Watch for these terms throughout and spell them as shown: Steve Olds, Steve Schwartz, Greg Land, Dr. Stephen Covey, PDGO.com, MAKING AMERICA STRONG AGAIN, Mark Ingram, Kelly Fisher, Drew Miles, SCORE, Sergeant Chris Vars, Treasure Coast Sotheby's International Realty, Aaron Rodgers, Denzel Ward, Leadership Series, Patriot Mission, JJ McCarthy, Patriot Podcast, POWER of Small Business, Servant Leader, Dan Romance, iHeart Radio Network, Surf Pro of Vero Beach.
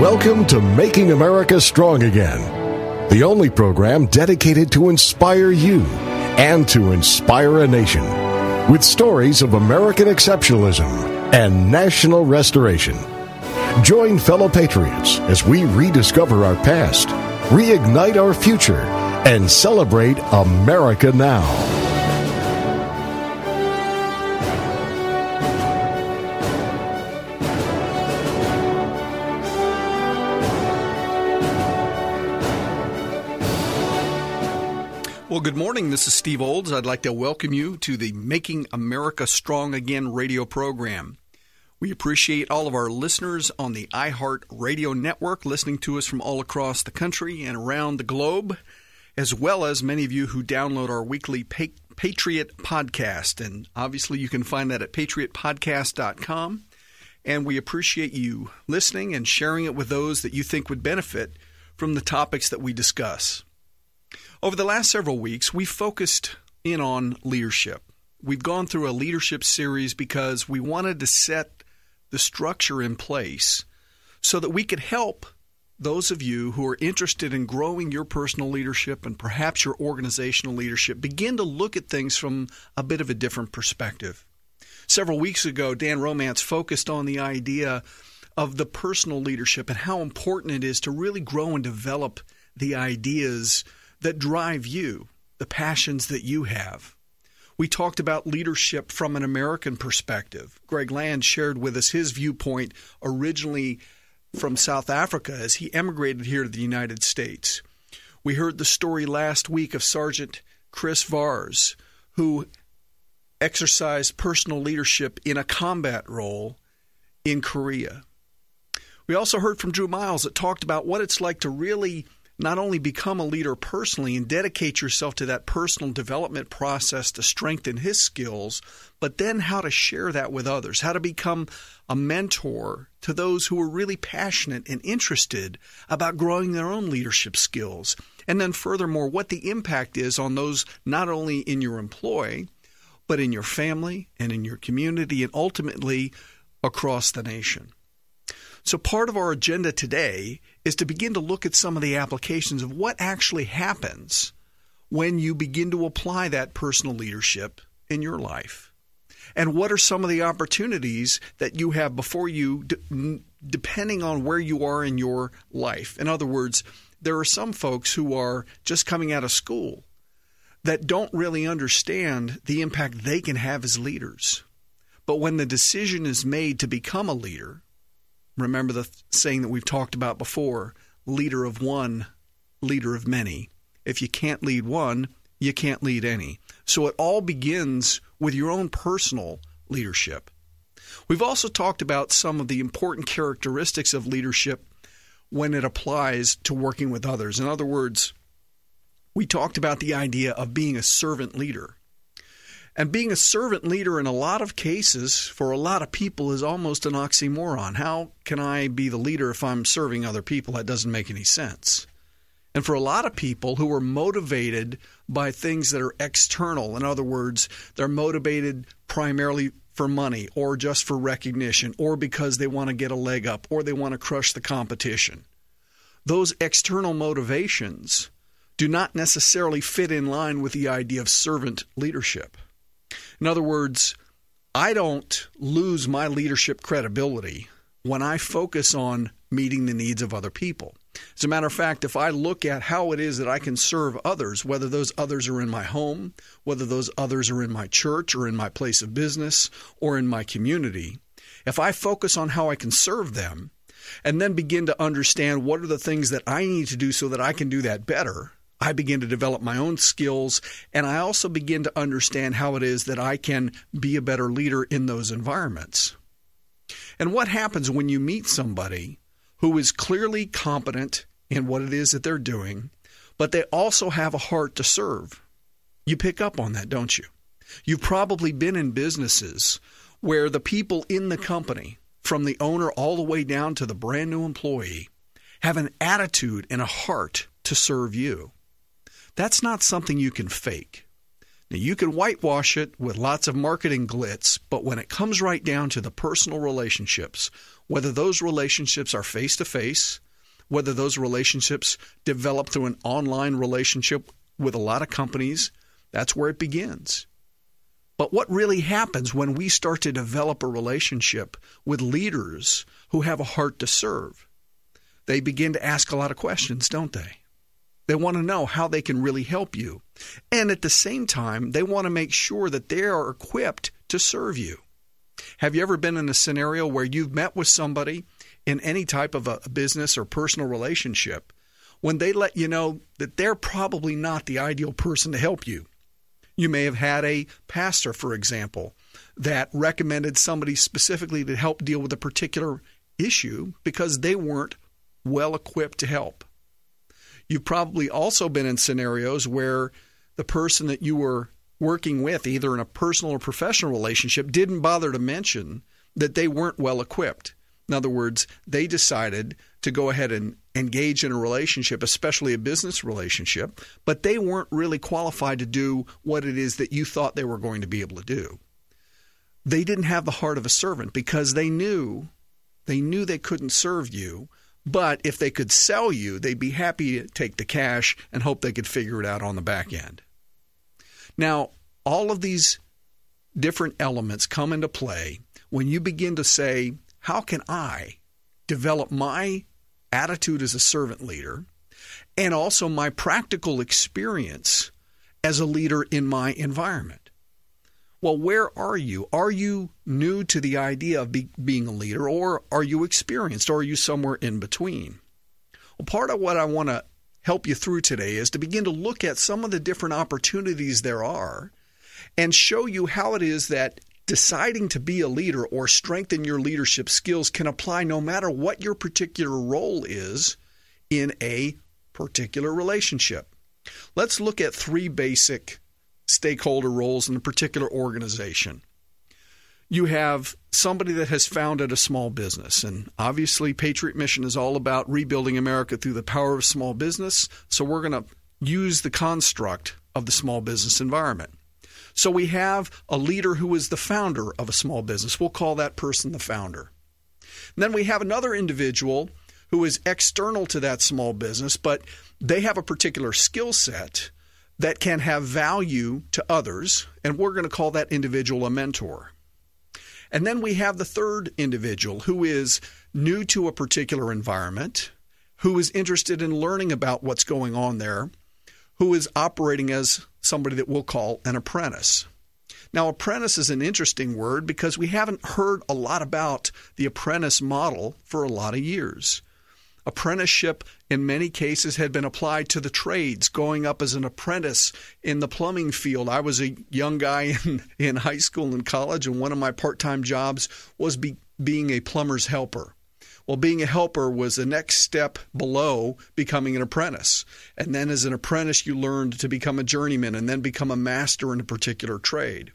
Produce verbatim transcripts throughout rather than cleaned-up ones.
Welcome to Making America Strong Again, the only program dedicated to inspire you and to inspire a nation with stories of American exceptionalism and national restoration. Join fellow patriots as we rediscover our past, reignite our future, and celebrate America now. Well, good morning. This is Steve Olds. I'd like to welcome you to the Making America Strong Again radio program. We appreciate all of our listeners on the iHeart Radio Network listening to us from all across the country and around the globe, as well as many of you who download our weekly Patriot Podcast. And obviously you can find that at patriot podcast dot com. And we appreciate you listening and sharing it with those that you think would benefit from the topics that we discuss. Over the last several weeks, we focused in on leadership. We've gone through a leadership series because we wanted to set the structure in place so that we could help those of you who are interested in growing your personal leadership and perhaps your organizational leadership begin to look at things from a bit of a different perspective. Several weeks ago, Dan Romance focused on the idea of the personal leadership and how important it is to really grow and develop the ideas that drive you, the passions that you have. We talked about leadership from an American perspective. Greg Land shared with us his viewpoint originally from South Africa as he emigrated here to the United States. We heard the story last week of Sergeant Chris Vars, who exercised personal leadership in a combat role in Korea. We also heard from Drew Miles that talked about what it's like to really not only become a leader personally and dedicate yourself to that personal development process to strengthen his skills, but then how to share that with others, how to become a mentor to those who are really passionate and interested about growing their own leadership skills. And then furthermore, what the impact is on those not only in your employ, but in your family and in your community and ultimately across the nation. So part of our agenda today is to begin to look at some of the applications of what actually happens when you begin to apply that personal leadership in your life. And what are some of the opportunities that you have before you, d- depending on where you are in your life? In other words, there are some folks who are just coming out of school that don't really understand the impact they can have as leaders. But when the decision is made to become a leader, remember the saying that we've talked about before, leader of one, leader of many. If you can't lead one, you can't lead any. So it all begins with your own personal leadership. We've also talked about some of the important characteristics of leadership when it applies to working with others. In other words, we talked about the idea of being a servant leader. And being a servant leader in a lot of cases for a lot of people is almost an oxymoron. How can I be the leader if I'm serving other people? That doesn't make any sense. And for a lot of people who are motivated by things that are external, in other words, they're motivated primarily for money or just for recognition or because they want to get a leg up or they want to crush the competition. Those external motivations do not necessarily fit in line with the idea of servant leadership. In other words, I don't lose my leadership credibility when I focus on meeting the needs of other people. As a matter of fact, if I look at how it is that I can serve others, whether those others are in my home, whether those others are in my church or in my place of business or in my community, if I focus on how I can serve them and then begin to understand what are the things that I need to do so that I can do that better, I begin to develop my own skills, and I also begin to understand how it is that I can be a better leader in those environments. And what happens when you meet somebody who is clearly competent in what it is that they're doing, but they also have a heart to serve? You pick up on that, don't you? You've probably been in businesses where the people in the company, from the owner all the way down to the brand new employee, have an attitude and a heart to serve you. That's not something you can fake. Now, you can whitewash it with lots of marketing glitz, but when it comes right down to the personal relationships, whether those relationships are face-to-face, whether those relationships develop through an online relationship with a lot of companies, that's where it begins. But what really happens when we start to develop a relationship with leaders who have a heart to serve? They begin to ask a lot of questions, don't they? They want to know how they can really help you. And at the same time, they want to make sure that they are equipped to serve you. Have you ever been in a scenario where you've met with somebody in any type of a business or personal relationship when they let you know that they're probably not the ideal person to help you? You may have had a pastor, for example, that recommended somebody specifically to help deal with a particular issue because they weren't well equipped to help. You've probably also been in scenarios where the person that you were working with, either in a personal or professional relationship, didn't bother to mention that they weren't well equipped. In other words, they decided to go ahead and engage in a relationship, especially a business relationship, but they weren't really qualified to do what it is that you thought they were going to be able to do. They didn't have the heart of a servant because they knew they knew they couldn't serve you, but if they could sell you, they'd be happy to take the cash and hope they could figure it out on the back end. Now, all of these different elements come into play when you begin to say, how can I develop my attitude as a servant leader, and also my practical experience as a leader in my environment? Well, where are you? Are you new to the idea of be, being a leader, or are you experienced, or are you somewhere in between? Well, part of what I want to help you through today is to begin to look at some of the different opportunities there are and show you how it is that deciding to be a leader or strengthen your leadership skills can apply no matter what your particular role is in a particular relationship. Let's look at three basic stakeholder roles in a particular organization. You have somebody that has founded a small business, and obviously Patriot Mission is all about rebuilding America through the power of small business, so we're going to use the construct of the small business environment. So we have a leader who is the founder of a small business. We'll call that person the founder. And then we have another individual who is external to that small business, but they have a particular skill set that can have value to others, and we're going to call that individual a mentor. And then we have the third individual who is new to a particular environment, who is interested in learning about what's going on there, who is operating as somebody that we'll call an apprentice. Now, apprentice is an interesting word because we haven't heard a lot about the apprentice model for a lot of years. Apprenticeship, in many cases, had been applied to the trades, going up as an apprentice in the plumbing field. I was a young guy in, in high school and college, and one of my part-time jobs was be, being a plumber's helper. Well, being a helper was the next step below becoming an apprentice. And then as an apprentice, you learned to become a journeyman and then become a master in a particular trade.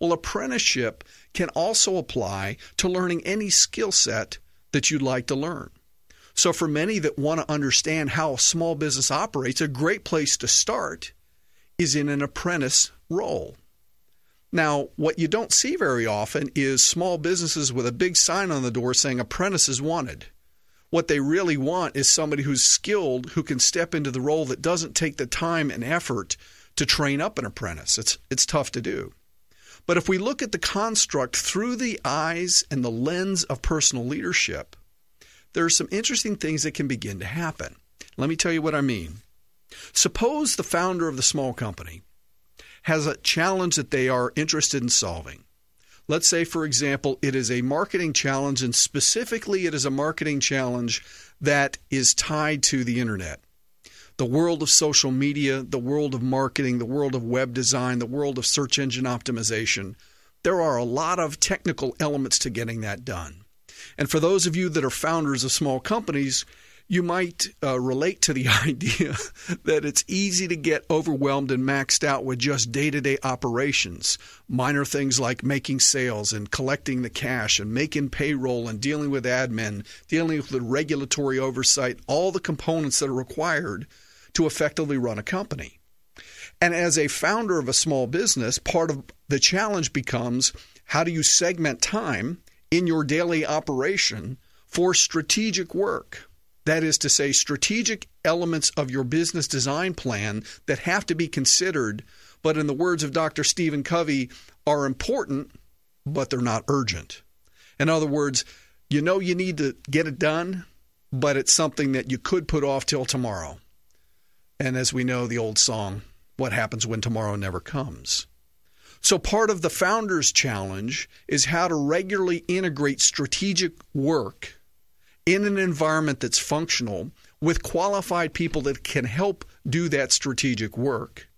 Well, apprenticeship can also apply to learning any skill set that you'd like to learn. So for many that want to understand how a small business operates, a great place to start is in an apprentice role. Now, what you don't see very often is small businesses with a big sign on the door saying apprentices wanted. What they really want is somebody who's skilled, who can step into the role, that doesn't take the time and effort to train up an apprentice. It's, it's tough to do. But if we look at the construct through the eyes and the lens of personal leadership, there are some interesting things that can begin to happen. Let me tell you what I mean. Suppose the founder of the small company has a challenge that they are interested in solving. Let's say, for example, it is a marketing challenge, and specifically it is a marketing challenge that is tied to the internet. The world of social media, the world of marketing, the world of web design, the world of search engine optimization. There are a lot of technical elements to getting that done. And for those of you that are founders of small companies, you might uh, relate to the idea that it's easy to get overwhelmed and maxed out with just day-to-day operations, minor things like making sales and collecting the cash and making payroll and dealing with admin, dealing with the regulatory oversight, all the components that are required to effectively run a company. And as a founder of a small business, part of the challenge becomes, how do you segment time in your daily operation for strategic work? That is to say, strategic elements of your business design plan that have to be considered, but in the words of Doctor Stephen Covey, are important, but they're not urgent. In other words, you know you need to get it done, but it's something that you could put off till tomorrow. And as we know, the old song, what happens when tomorrow never comes? So part of the founder's challenge is how to regularly integrate strategic work in an environment that's functional with qualified people that can help do that strategic work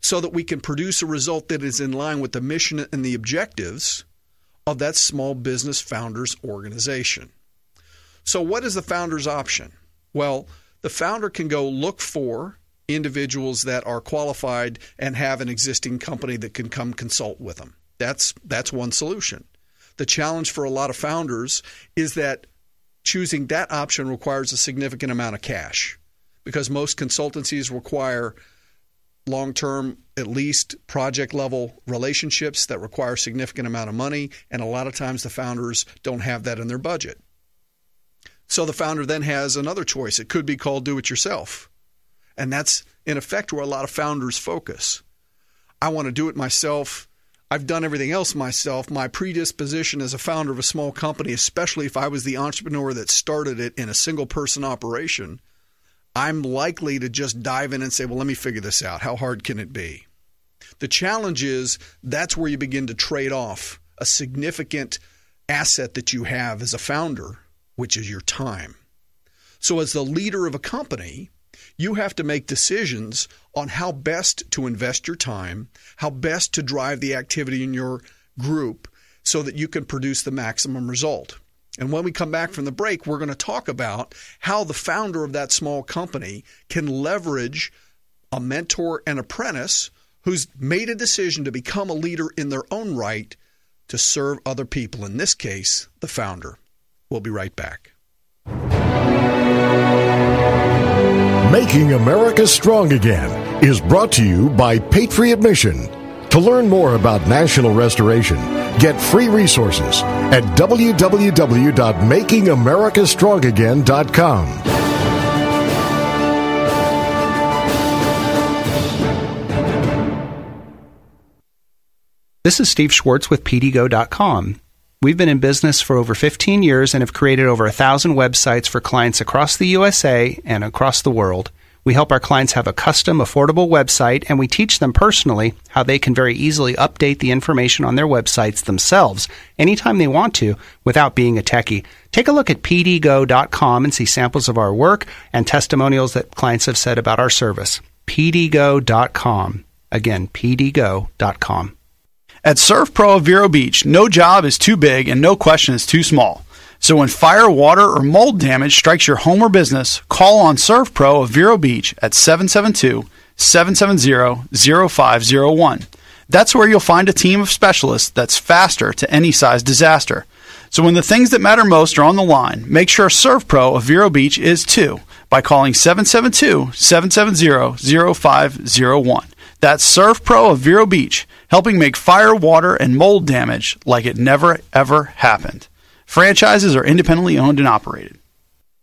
so that we can produce a result that is in line with the mission and the objectives of that small business founder's organization. So what is the founder's option? Well, the founder can go look for individuals that are qualified and have an existing company that can come consult with them. That's that's one solution. The challenge for a lot of founders is that choosing that option requires a significant amount of cash because most consultancies require long-term, at least project-level relationships that require a significant amount of money, and a lot of times the founders don't have that in their budget. So the founder then has another choice. It could be called do-it-yourself. And that's, in effect, where a lot of founders focus. I want to do it myself. I've done everything else myself. My predisposition as a founder of a small company, especially if I was the entrepreneur that started it in a single-person operation, I'm likely to just dive in and say, well, let me figure this out. How hard can it be? The challenge is that's where you begin to trade off a significant asset that you have as a founder, which is your time. So as the leader of a company, you have to make decisions on how best to invest your time, how best to drive the activity in your group so that you can produce the maximum result. And when we come back from the break, we're going to talk about how the founder of that small company can leverage a mentor and apprentice who's made a decision to become a leader in their own right to serve other people, in this case, the founder. We'll be right back. Making America Strong Again is brought to you by Patriot Mission. To learn more about National Restoration, get free resources at w w w dot making america strong again dot com. This is Steve Schwartz with P D G O dot com. We've been in business for over fifteen years and have created over one thousand websites for clients across the U S A and across the world. We help our clients have a custom, affordable website, and we teach them personally how they can very easily update the information on their websites themselves anytime they want to without being a techie. Take a look at P D G O dot com and see samples of our work and testimonials that clients have said about our service. P D G O dot com. Again, P D G O dot com. At Surf Pro of Vero Beach, no job is too big and no question is too small. So when fire, water, or mold damage strikes your home or business, call on Surf Pro of Vero Beach at seven seven two, seven seven zero, zero five zero one. That's where you'll find a team of specialists that's faster to any size disaster. So when the things that matter most are on the line, make sure Surf Pro of Vero Beach is too by calling seven seven two, seven seven zero, zero five zero one. That's Surf Pro of Vero Beach, helping make fire, water, and mold damage like it never, ever happened. Franchises are independently owned and operated.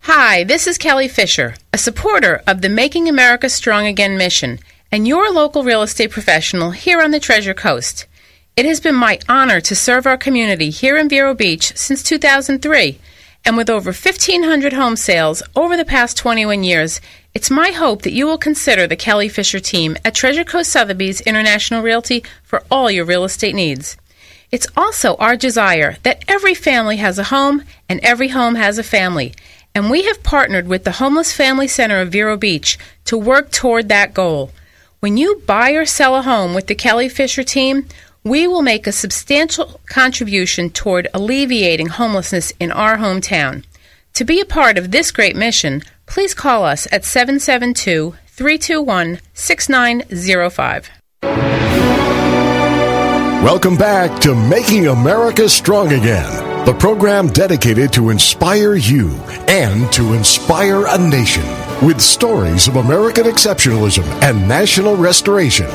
Hi, this is Kelly Fisher, a supporter of the Making America Strong Again mission and your local real estate professional here on the Treasure Coast. It has been my honor to serve our community here in Vero Beach since two thousand three, and with over fifteen hundred home sales over the past twenty-one years, it's my hope that you will consider the Kelly Fisher team at Treasure Coast Sotheby's International Realty for all your real estate needs. It's also our desire that every family has a home and every home has a family, and we have partnered with the Homeless Family Center of Vero Beach to work toward that goal. When you buy or sell a home with the Kelly Fisher team, we will make a substantial contribution toward alleviating homelessness in our hometown. To be a part of this great mission, please call us at seven seven two, three two one, six nine zero five. Welcome back to Making America Strong Again, the program dedicated to inspire you and to inspire a nation. with stories of American exceptionalism and national restoration.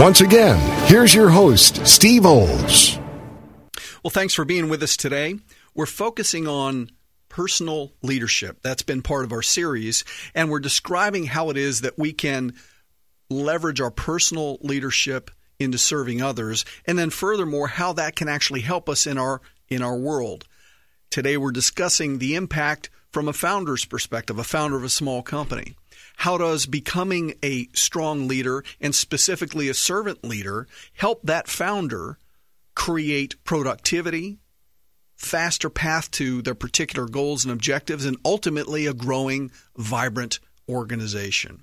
Once again, here's your host, Steve Olds. Well, thanks for being with us today. We're focusing on personal leadership. That's been part of our series, and we're describing how it is that we can leverage our personal leadership into serving others, and then furthermore, how that can actually help us in our in our world. Today, we're discussing the impact from a founder's perspective, a founder of a small company. How does becoming a strong leader, and specifically a servant leader, help that founder create productivity, faster path to their particular goals and objectives, and ultimately a growing, vibrant organization?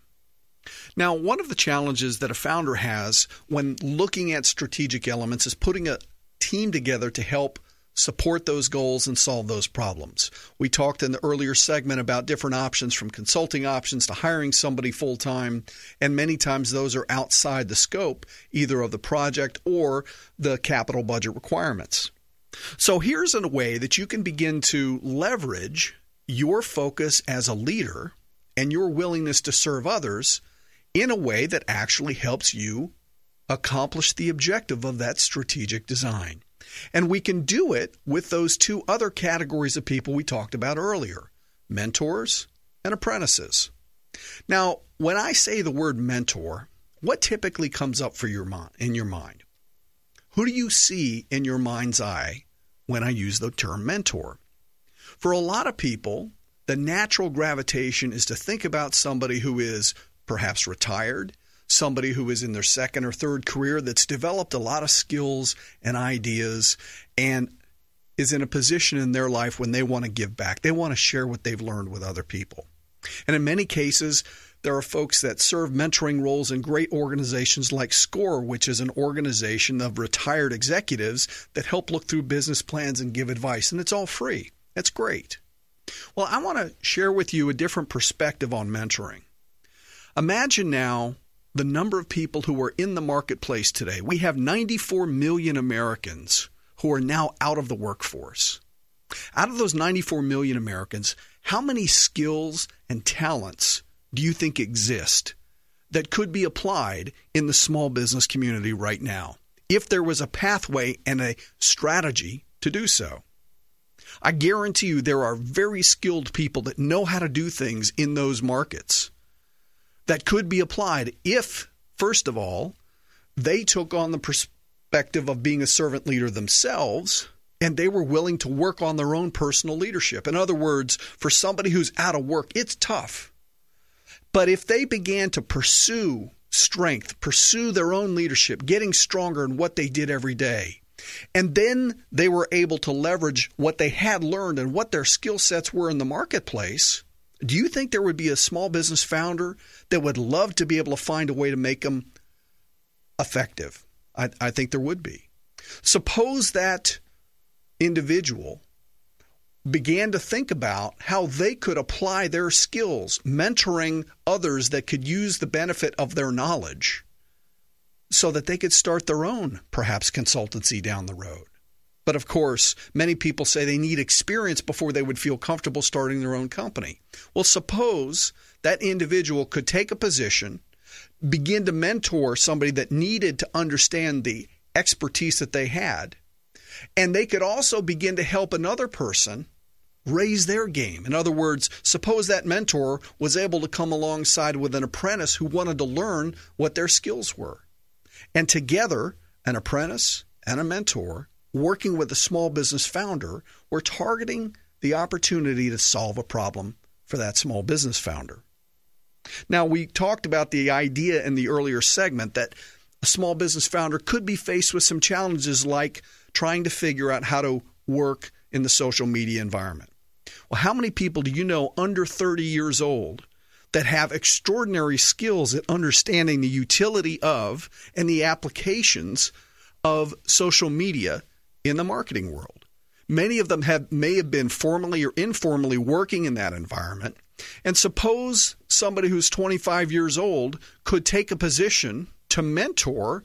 Now, one of the challenges that a founder has when looking at strategic elements is putting a team together to help support those goals and solve those problems. We talked in the earlier segment about different options, from consulting options to hiring somebody full-time, and many times those are outside the scope either of the project or the capital budget requirements. So here's a way that you can begin to leverage your focus as a leader and your willingness to serve others in a way that actually helps you accomplish the objective of that strategic design. And we can do it with those two other categories of people we talked about earlier, mentors and apprentices. Now, when I say the word mentor, what typically comes up for your mind, in your mind? Who do you see in your mind's eye when I use the term mentor? For a lot of people, the natural gravitation is to think about somebody who is perhaps retired, somebody who is in their second or third career that's developed a lot of skills and ideas and is in a position in their life when they want to give back. They want to share what they've learned with other people. And in many cases, there are folks that serve mentoring roles in great organizations like SCORE, which is an organization of retired executives that help look through business plans and give advice. And it's all free. That's great. Well, I want to share with you a different perspective on mentoring. Imagine now the number of people who are in the marketplace today. We have ninety-four million Americans who are now out of the workforce. Out of those ninety-four million Americans, how many skills and talents do you think exist that could be applied in the small business community right now if there was a pathway and a strategy to do so? I guarantee you there are very skilled people that know how to do things in those markets that could be applied if, first of all, they took on the perspective of being a servant leader themselves and they were willing to work on their own personal leadership. In other words, for somebody who's out of work, it's tough. But if they began to pursue strength, pursue their own leadership, getting stronger in what they did every day, and then they were able to leverage what they had learned and what their skill sets were in the marketplace, do you think there would be a small business founder that would love to be able to find a way to make them effective? I, I think there would be. Suppose that individual began to think about how they could apply their skills, mentoring others that could use the benefit of their knowledge so that they could start their own, perhaps, consultancy down the road. But of course, many people say they need experience before they would feel comfortable starting their own company. Well, suppose that individual could take a position, begin to mentor somebody that needed to understand the expertise that they had, and they could also begin to help another person raise their game. In other words, suppose that mentor was able to come alongside with an apprentice who wanted to learn what their skills were. And together, an apprentice and a mentor working with a small business founder were targeting the opportunity to solve a problem for that small business founder. Now, we talked about the idea in the earlier segment that a small business founder could be faced with some challenges like trying to figure out how to work in the social media environment. Well, how many people do you know under thirty years old that have extraordinary skills at understanding the utility of and the applications of social media in the marketing world? Many of them have may have been formally or informally working in that environment. And suppose somebody who's twenty-five years old could take a position to mentor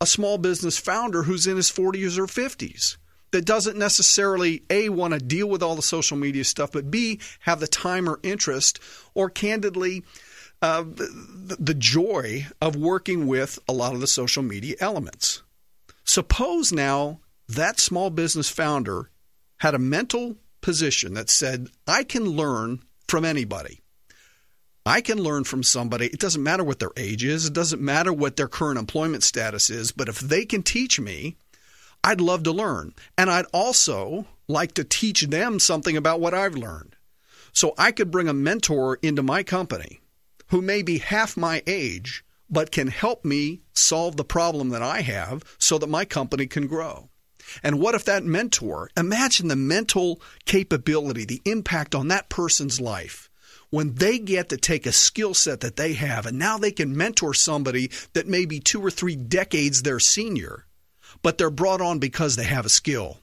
a small business founder who's in his forties or fifties. that doesn't necessarily, A, want to deal with all the social media stuff, but B, have the time or interest or candidly uh, the, the joy of working with a lot of the social media elements. Suppose now that small business founder had a mental position that said, I can learn from anybody. I can learn from somebody. It doesn't matter what their age is. It doesn't matter what their current employment status is. But if they can teach me, I'd love to learn. And I'd also like to teach them something about what I've learned. So I could bring a mentor into my company who may be half my age, but can help me solve the problem that I have so that my company can grow. And what if that mentor, imagine the mental capability, the impact on that person's life when they get to take a skill set that they have and now they can mentor somebody that may be two or three decades their senior, but they're brought on because they have a skill.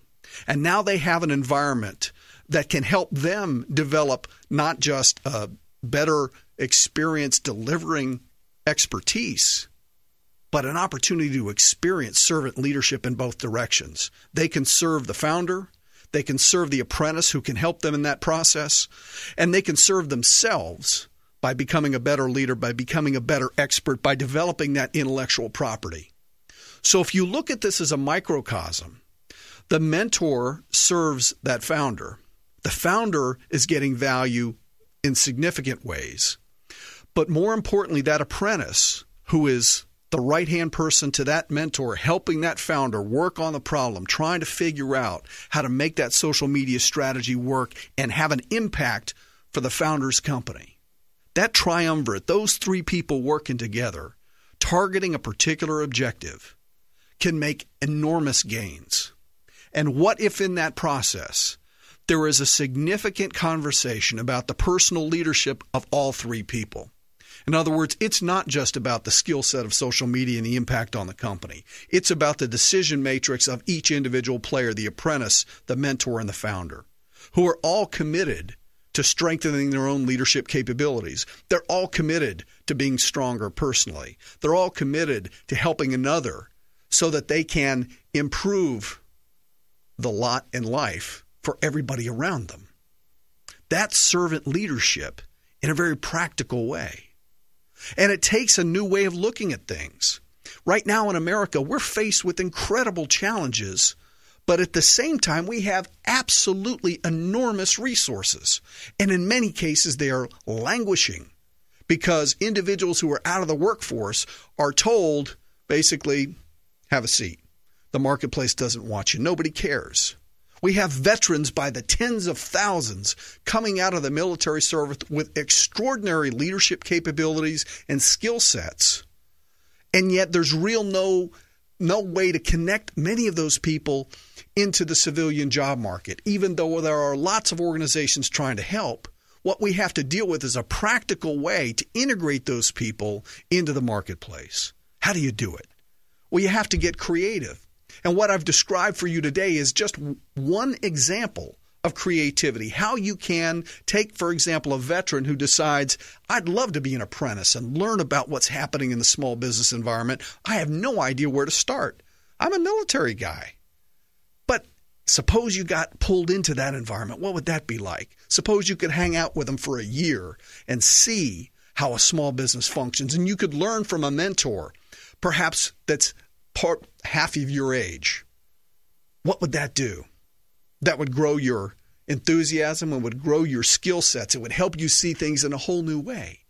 And now they have an environment that can help them develop not just a better experience delivering expertise, but an opportunity to experience servant leadership in both directions. They can serve the founder, they can serve the apprentice who can help them in that process, and they can serve themselves by becoming a better leader, by becoming a better expert, by developing that intellectual property. So if you look at this as a microcosm, the mentor serves that founder. The founder is getting value in significant ways. But more importantly, that apprentice who is the right-hand person to that mentor, helping that founder work on the problem, trying to figure out how to make that social media strategy work and have an impact for the founder's company. That triumvirate, those three people working together, targeting a particular objective, can make enormous gains. And what if in that process there is a significant conversation about the personal leadership of all three people? In other words, it's not just about the skill set of social media and the impact on the company. It's about the decision matrix of each individual player, the apprentice, the mentor, and the founder, who are all committed to strengthening their own leadership capabilities. They're all committed to being stronger personally. They're all committed to helping another so that they can improve the lot in life for everybody around them. That's servant leadership in a very practical way. And it takes a new way of looking at things. Right now in America, we're faced with incredible challenges, but at the same time, we have absolutely enormous resources. And in many cases, they are languishing because individuals who are out of the workforce are told, basically, have a seat. The marketplace doesn't want you. Nobody cares. We have veterans by the tens of thousands coming out of the military service with extraordinary leadership capabilities and skill sets. And yet there's real no, no way to connect many of those people into the civilian job market. Even though there are lots of organizations trying to help, what we have to deal with is a practical way to integrate those people into the marketplace. How do you do it? Well, you have to get creative. And what I've described for you today is just one example of creativity, how you can take, for example, a veteran who decides, I'd love to be an apprentice and learn about what's happening in the small business environment. I have no idea where to start. I'm a military guy. But suppose you got pulled into that environment. What would that be like? Suppose you could hang out with them for a year and see how a small business functions. And you could learn from a mentor, perhaps that's part half of your age. What would that do? That would grow your enthusiasm and would grow your skill sets. It would help you see things in a whole new way.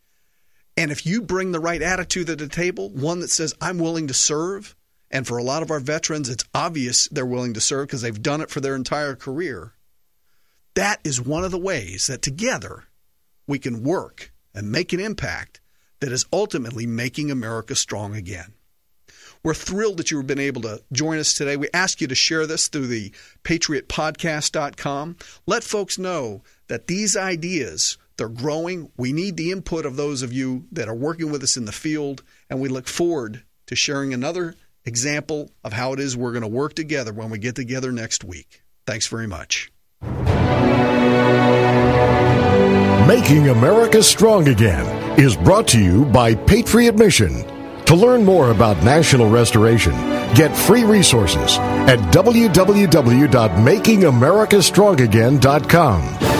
And if you bring the right attitude to the table, one that says, I'm willing to serve, and for a lot of our veterans, it's obvious they're willing to serve because they've done it for their entire career. That is one of the ways that together we can work and make an impact that is ultimately making America strong again. We're thrilled that you've been able to join us today. We ask you to share this through the patriot podcast dot com. Let folks know that these ideas, they're growing. We need the input of those of you that are working with us in the field, and we look forward to sharing another example of how it is we're going to work together when we get together next week. Thanks very much. Making America Strong Again is brought to you by Patriot Mission. To learn more about National Restoration, get free resources at w w w dot making america strong again dot com.